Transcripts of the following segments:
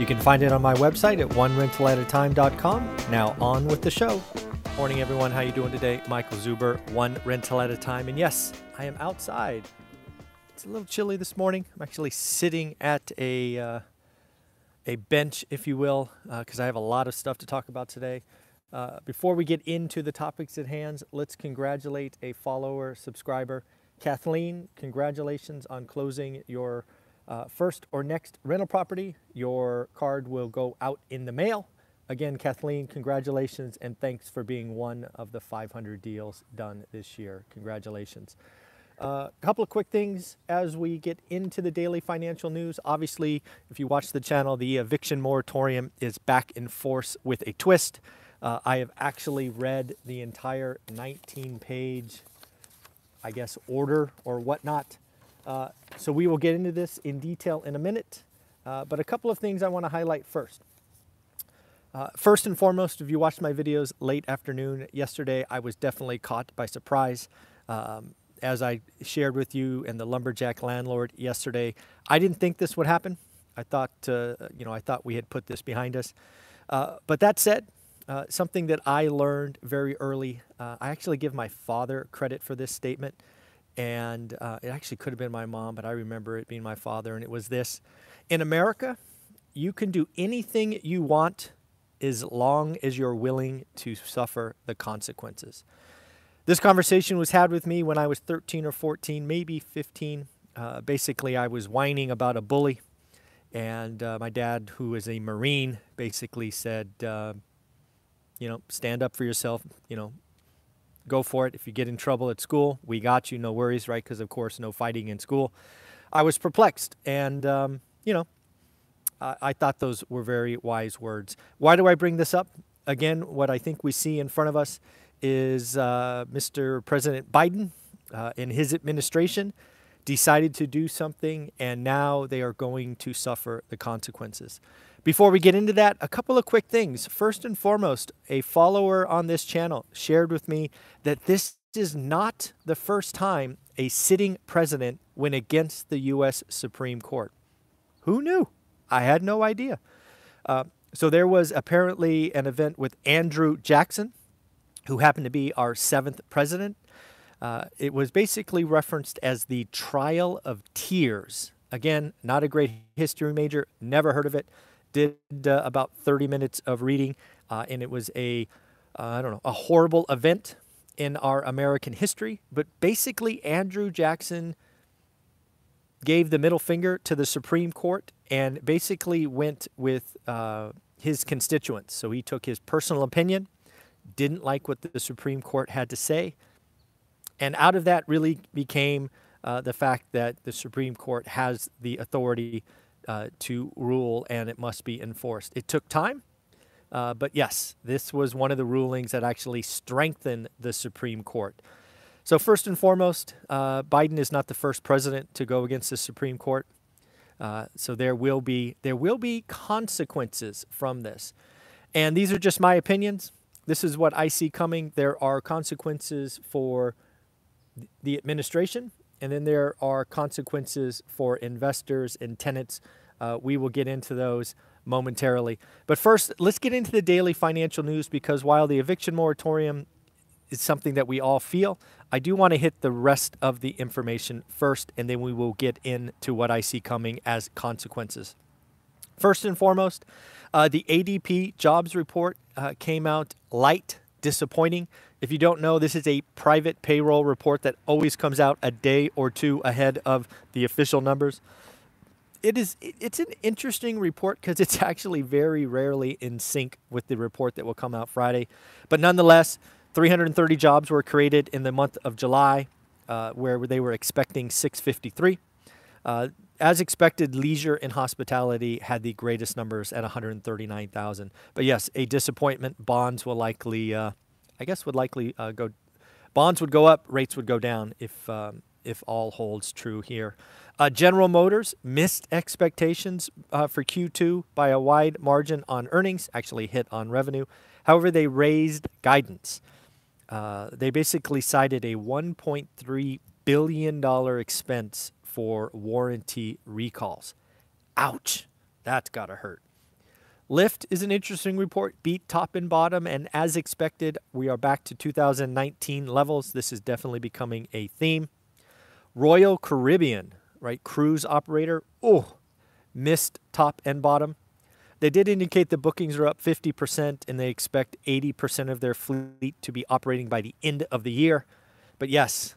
You can find it on my website at onerentalatatime.com. Now on with the show. Morning, everyone. How you doing today? Michael Zuber, One Rental at a Time. And yes, I am outside. It's a little chilly this morning. I'm actually sitting at a bench, if you will, because I have a lot of stuff to talk about today. Before we get into the topics at hand, let's congratulate a follower, subscriber. Kathleen, congratulations on closing your first or next rental property. Your card will go out in the mail. Again, Kathleen, congratulations and thanks for being one of the 500 deals done this year. Congratulations. A couple of quick things as we get into the daily financial news. Obviously, if you watch the channel, the eviction moratorium is back in force with a twist. I have actually read the entire 19-page, I guess, order or whatnot. So we will get into this in detail in a minute. But a couple of things I want to highlight first. First and foremost, if you watched my videos late afternoon yesterday, I was definitely caught by surprise. As I shared with you and the lumberjack landlord yesterday, I didn't think this would happen. I thought, I thought we had put this behind us. But that said, something that I learned very early, I actually give my father credit for this statement, and it actually could have been my mom, but I remember it being my father, and it was this. In America, you can do anything you want as long as you're willing to suffer the consequences. This conversation was had with me when I was 13 or 14, maybe 15. Basically, I was whining about a bully, and my dad, who is a Marine, basically said, stand up for yourself, go for it. If you get in trouble at school, we got you, no worries, right? Because, of course, no fighting in school. I was perplexed, and, I thought those were very wise words. Why do I bring this up? Again, what I think we see in front of us is Mr. President Biden in his administration decided to do something, and now they are going to suffer the consequences. Before we get into that, a couple of quick things. First and foremost, a follower on this channel shared with me that this is not the first time a sitting president went against the U.S. Supreme Court. Who knew? I had no idea. So there was apparently an event with Andrew Jackson, who happened to be our seventh president. It was basically referenced as the Trail of Tears. Again, not a great history major, never heard of it. Did about 30 minutes of reading, and it was a horrible event in our American history. But basically, Andrew Jackson gave the middle finger to the Supreme Court and basically went with his constituents. So he took his personal opinion, didn't like what the Supreme Court had to say. And out of that really became the fact that the Supreme Court has the authority to rule, and it must be enforced. It took time, but yes, this was one of the rulings that actually strengthened the Supreme Court. So first and foremost, Biden is not the first president to go against the Supreme Court. So there will be consequences from this. And these are just my opinions. This is what I see coming. There are consequences for the administration, and then there are consequences for investors and tenants. We will get into those momentarily. But first, let's get into the daily financial news, because while the eviction moratorium is something that we all feel, I do want to hit the rest of the information first, and then we will get into what I see coming as consequences. First and foremost, the ADP jobs report came out light, disappointing. If you don't know, this is a private payroll report that always comes out a day or two ahead of the official numbers. It's an interesting report because it's actually very rarely in sync with the report that will come out Friday. But nonetheless, 330 jobs were created in the month of July, where they were expecting 653. As expected, leisure and hospitality had the greatest numbers at 139,000. But yes, a disappointment. Bonds will likely, I guess, would likely go. Bonds would go up, rates would go down if all holds true here. General Motors missed expectations for Q2 by a wide margin on earnings, actually hit on revenue. However, they raised guidance. They basically cited a $1.3 billion expense for warranty recalls. Ouch, that's gotta hurt. Lyft is an interesting report, beat top and bottom, and as expected, we are back to 2019 levels. This is definitely becoming a theme. Royal Caribbean, right, cruise operator, oh, missed top and bottom. They did indicate the bookings are up 50% and they expect 80% of their fleet to be operating by the end of the year. But yes,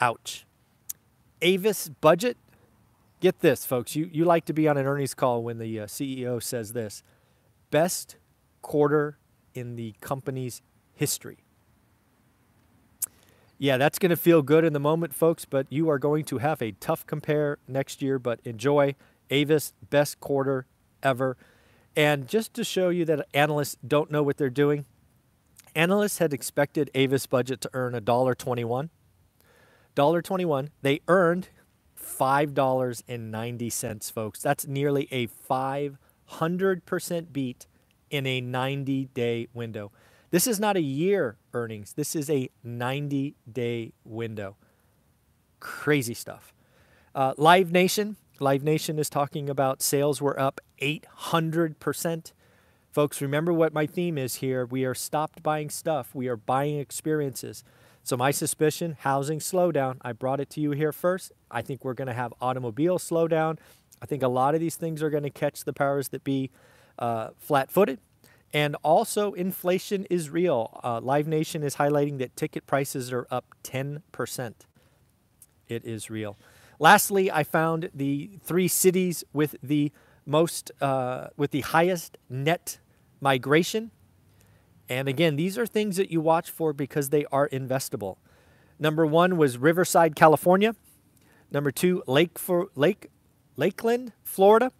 ouch. Avis budget, get this, folks. You like to be on an earnings call when the CEO says this. Best quarter in the company's history. Yeah, that's going to feel good in the moment, folks, but you are going to have a tough compare next year, but enjoy Avis, best quarter ever. And just to show you that analysts don't know what they're doing, analysts had expected Avis budget to earn $1.21. $1.21, they earned $5.90, folks. That's nearly a 500% beat in a 90-day window. This is not a year earnings. This is a 90-day window. Crazy stuff. Live Nation. Live Nation is talking about sales were up 800%. Folks, remember what my theme is here. We are stopped buying stuff. We are buying experiences. So my suspicion, housing slowdown. I brought it to you here first. I think we're going to have automobile slowdown. I think a lot of these things are going to catch the powers that be flat-footed. And also, inflation is real. Live Nation is highlighting that ticket prices are up 10%. It is real. Lastly, I found the three cities with the most, with the highest net migration. And again, these are things that you watch for because they are investable. Number one was Riverside, California. Number two, Lakeland, Florida.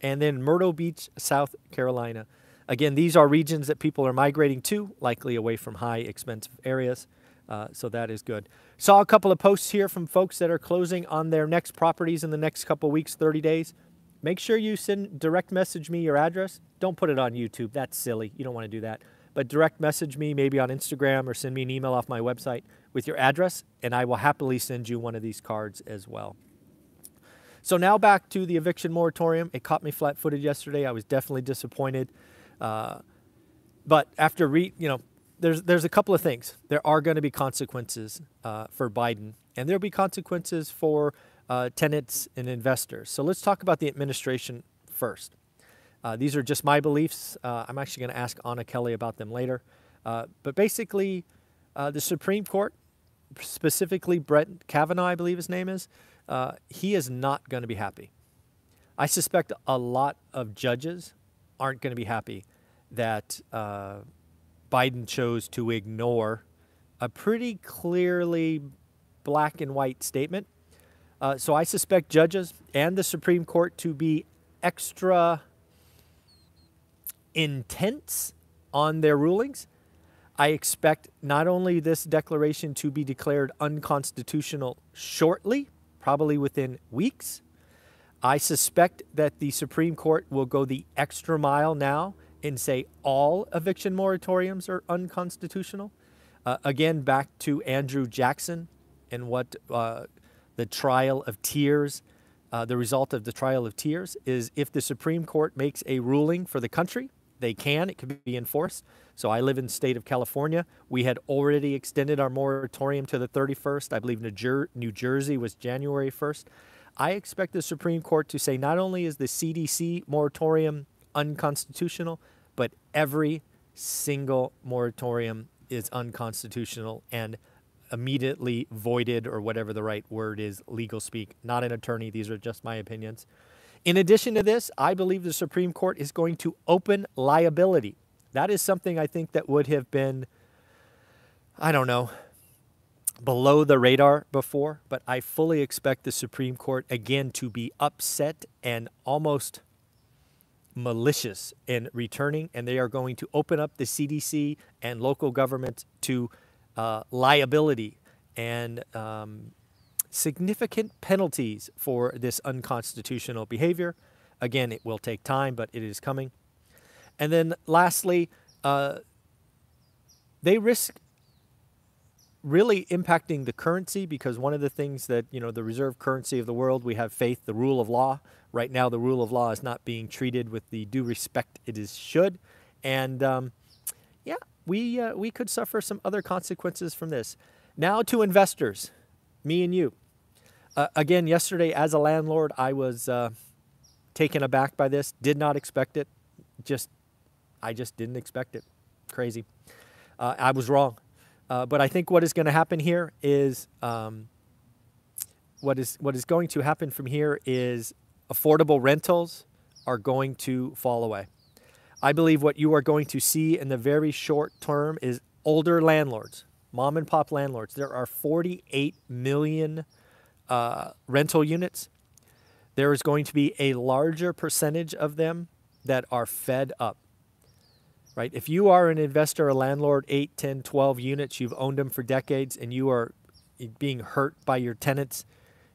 And then Myrtle Beach, South Carolina. Again, these are regions that people are migrating to, likely away from high expensive areas. So that is good. Saw a couple of posts here from folks that are closing on their next properties in the next couple of weeks, 30 days. Make sure you direct message me your address. Don't put it on YouTube. That's silly. You don't want to do that. But direct message me maybe on Instagram or send me an email off my website with your address, and I will happily send you one of these cards as well. So now back to the eviction moratorium. It caught me flat-footed yesterday. I was definitely disappointed. But after, there's a couple of things. There are going to be consequences for Biden, and there'll be consequences for tenants and investors. So let's talk about the administration first. These are just my beliefs. I'm actually going to ask Anna Kelly about them later. But basically, the Supreme Court, specifically Brett Kavanaugh, I believe his name is, he is not going to be happy. I suspect a lot of judges aren't going to be happy that Biden chose to ignore a pretty clearly black and white statement. So I suspect judges and the Supreme Court to be extra intense on their rulings. I expect not only this declaration to be declared unconstitutional shortly, probably within weeks. I suspect that the Supreme Court will go the extra mile now and say all eviction moratoriums are unconstitutional. Again, back to Andrew Jackson and what the Trail of Tears, the result of the Trail of Tears is if the Supreme Court makes a ruling for the country, they can. It can be enforced. So I live in the state of California. We had already extended our moratorium to the 31st. I believe New Jersey was January 1st. I expect the Supreme Court to say not only is the CDC moratorium unconstitutional, but every single moratorium is unconstitutional and immediately voided, or whatever the right word is, legal speak. Not an attorney. These are just my opinions. In addition to this, I believe the Supreme Court is going to open liability. That is something I think that would have been, I don't know, below the radar before, but I fully expect the Supreme Court again to be upset and almost malicious in returning, and they are going to open up the CDC and local government to liability and significant penalties for this unconstitutional behavior. Again, it will take time, but it is coming. And then lastly, they risk really impacting the currency, because one of the things that, you know, the reserve currency of the world, we have faith, the rule of law. Right now, the rule of law is not being treated with the due respect it is should. And yeah, we could suffer some other consequences from this. Now to investors, me and you. Again, yesterday as a landlord, I was taken aback by this. Did not expect it. I just didn't expect it. Crazy. I was wrong. But I think what is going to happen here is what is going to happen from here is affordable rentals are going to fall away. I believe what you are going to see in the very short term is older landlords, mom and pop landlords. There are 48 million rental units. There is going to be a larger percentage of them that are fed up. Right? If you are an investor, a landlord, 8, 10, 12 units, you've owned them for decades, and you are being hurt by your tenants,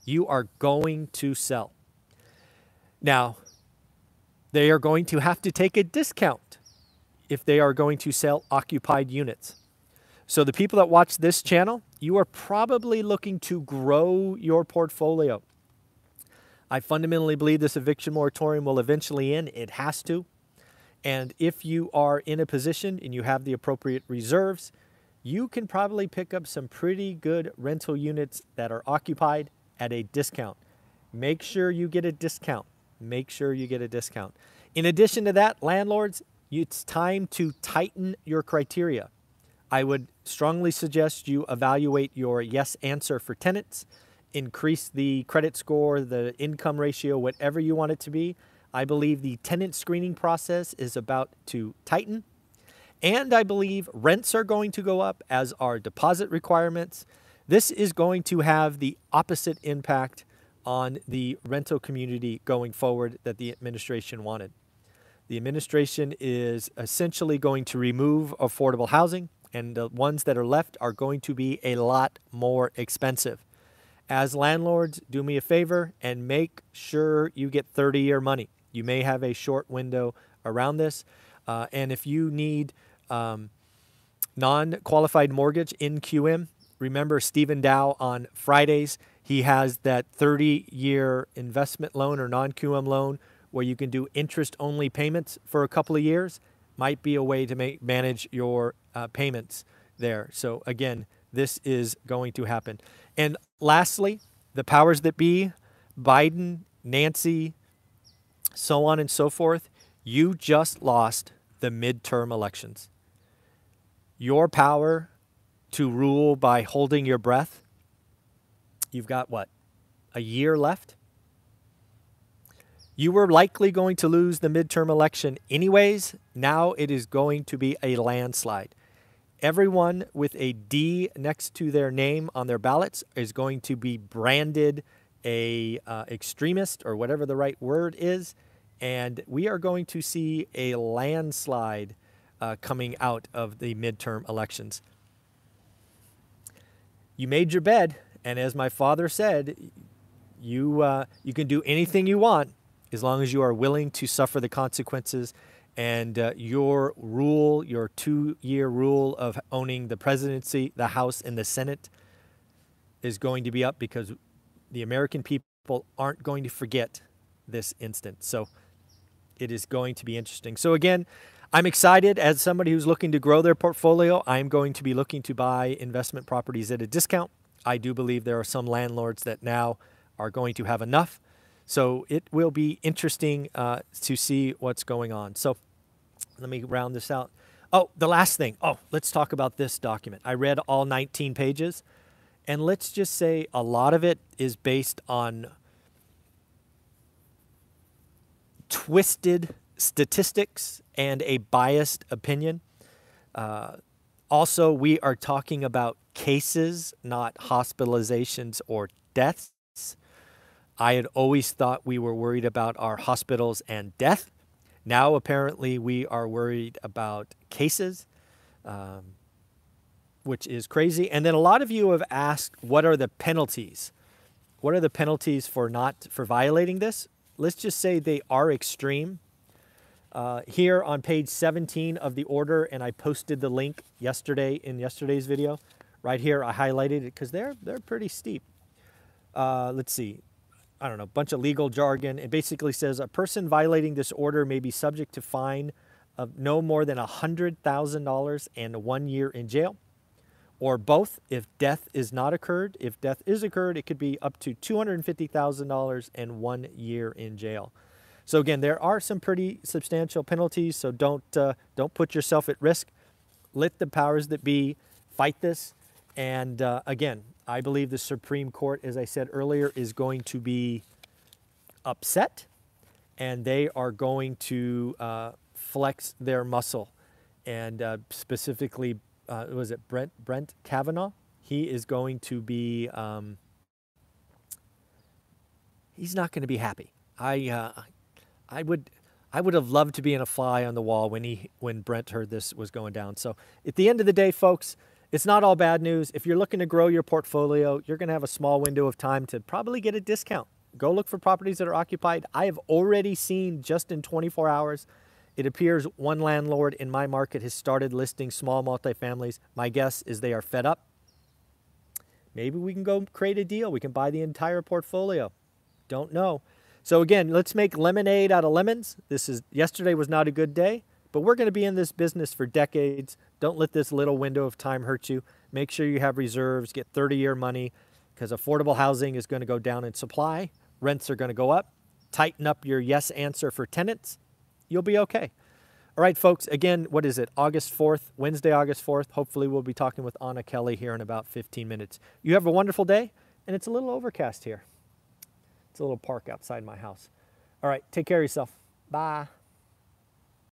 you are going to sell. Now, they are going to have to take a discount if they are going to sell occupied units. So the people that watch this channel, you are probably looking to grow your portfolio. I fundamentally believe this eviction moratorium will eventually end. It has to. And if you are in a position and you have the appropriate reserves, you can probably pick up some pretty good rental units that are occupied at a discount. Make sure you get a discount. Make sure you get a discount. In addition to that, landlords, it's time to tighten your criteria. I would strongly suggest you evaluate your yes answer for tenants. Increase the credit score, the income ratio, whatever you want it to be. I believe the tenant screening process is about to tighten, and I believe rents are going to go up, as are deposit requirements. This is going to have the opposite impact on the rental community going forward that the administration wanted. The administration is essentially going to remove affordable housing, and the ones that are left are going to be a lot more expensive. As landlords, do me a favor and make sure you get 30-year money. You may have a short window around this. And if you need non-qualified mortgage in QM, remember Stephen Dow on Fridays. He has that 30-year investment loan or non-QM loan where you can do interest-only payments for a couple of years. Might be a way to manage your payments there. So, again, this is going to happen. And lastly, the powers that be, Biden, Nancy, so on and so forth, you just lost the midterm elections. Your power to rule by holding your breath, you've got what, a year left? You were likely going to lose the midterm election anyways. Now it is going to be a landslide. Everyone with a D next to their name on their ballots is going to be branded a extremist or whatever the right word is. And we are going to see a landslide coming out of the midterm elections. You made your bed. And as my father said, you can do anything you want as long as you are willing to suffer the consequences. And your rule, your 2-year rule of owning the presidency, the House, and the Senate is going to be up, because the American people aren't going to forget this instant. So it is going to be interesting. So again, I'm excited. As somebody who's looking to grow their portfolio, I'm going to be looking to buy investment properties at a discount. I do believe there are some landlords that now are going to have enough. So it will be interesting to see what's going on. So let me round this out. Oh, the last thing. Oh, let's talk about this document. I read all 19 pages. And let's just say a lot of it is based on twisted statistics and a biased opinion. Also, we are talking about cases, not hospitalizations or deaths. I had always thought we were worried about our hospitals and death. Now, apparently, we are worried about cases, which is crazy. And then a lot of you have asked, what are the penalties? What are the penalties for violating this? Let's just say they are extreme. Here on page 17 of the order, and I posted the link yesterday in yesterday's video. Right here, I highlighted it because they're pretty steep. Let's see. I don't know, bunch of legal jargon. It basically says a person violating this order may be subject to fine of no more than $100,000 and 1 year in jail, or both if death is not occurred. If death is occurred, it could be up to $250,000 and 1 year in jail. So again, there are some pretty substantial penalties. So don't put yourself at risk. Let the powers that be fight this. And again, I believe the Supreme Court, as I said earlier, is going to be upset, and they are going to flex their muscle. And specifically, was it Brett Kavanaugh? He is going to be, he's not going to be happy. I would have loved to be in a fly on the wall when Brett heard this was going down. So at the end of the day, folks, it's not all bad news. If you're looking to grow your portfolio, you're going to have a small window of time to probably get a discount. Go look for properties that are occupied. I have already seen, just in 24 hours, it appears one landlord in my market has started listing small multifamilies. My guess is they are fed up. Maybe we can go create a deal. We can buy the entire portfolio. Don't know. So again, let's make lemonade out of lemons. Yesterday was not a good day, but we're going to be in this business for decades. Don't let this little window of time hurt you. Make sure you have reserves, get 30-year money, because affordable housing is going to go down in supply. Rents are going to go up. Tighten up your yes answer for tenants. You'll be okay. All right, folks, again, what is it? August 4th, Wednesday, August 4th. Hopefully we'll be talking with Anna Kelly here in about 15 minutes. You have a wonderful day, and it's a little overcast here. It's a little park outside my house. All right, take care of yourself. Bye.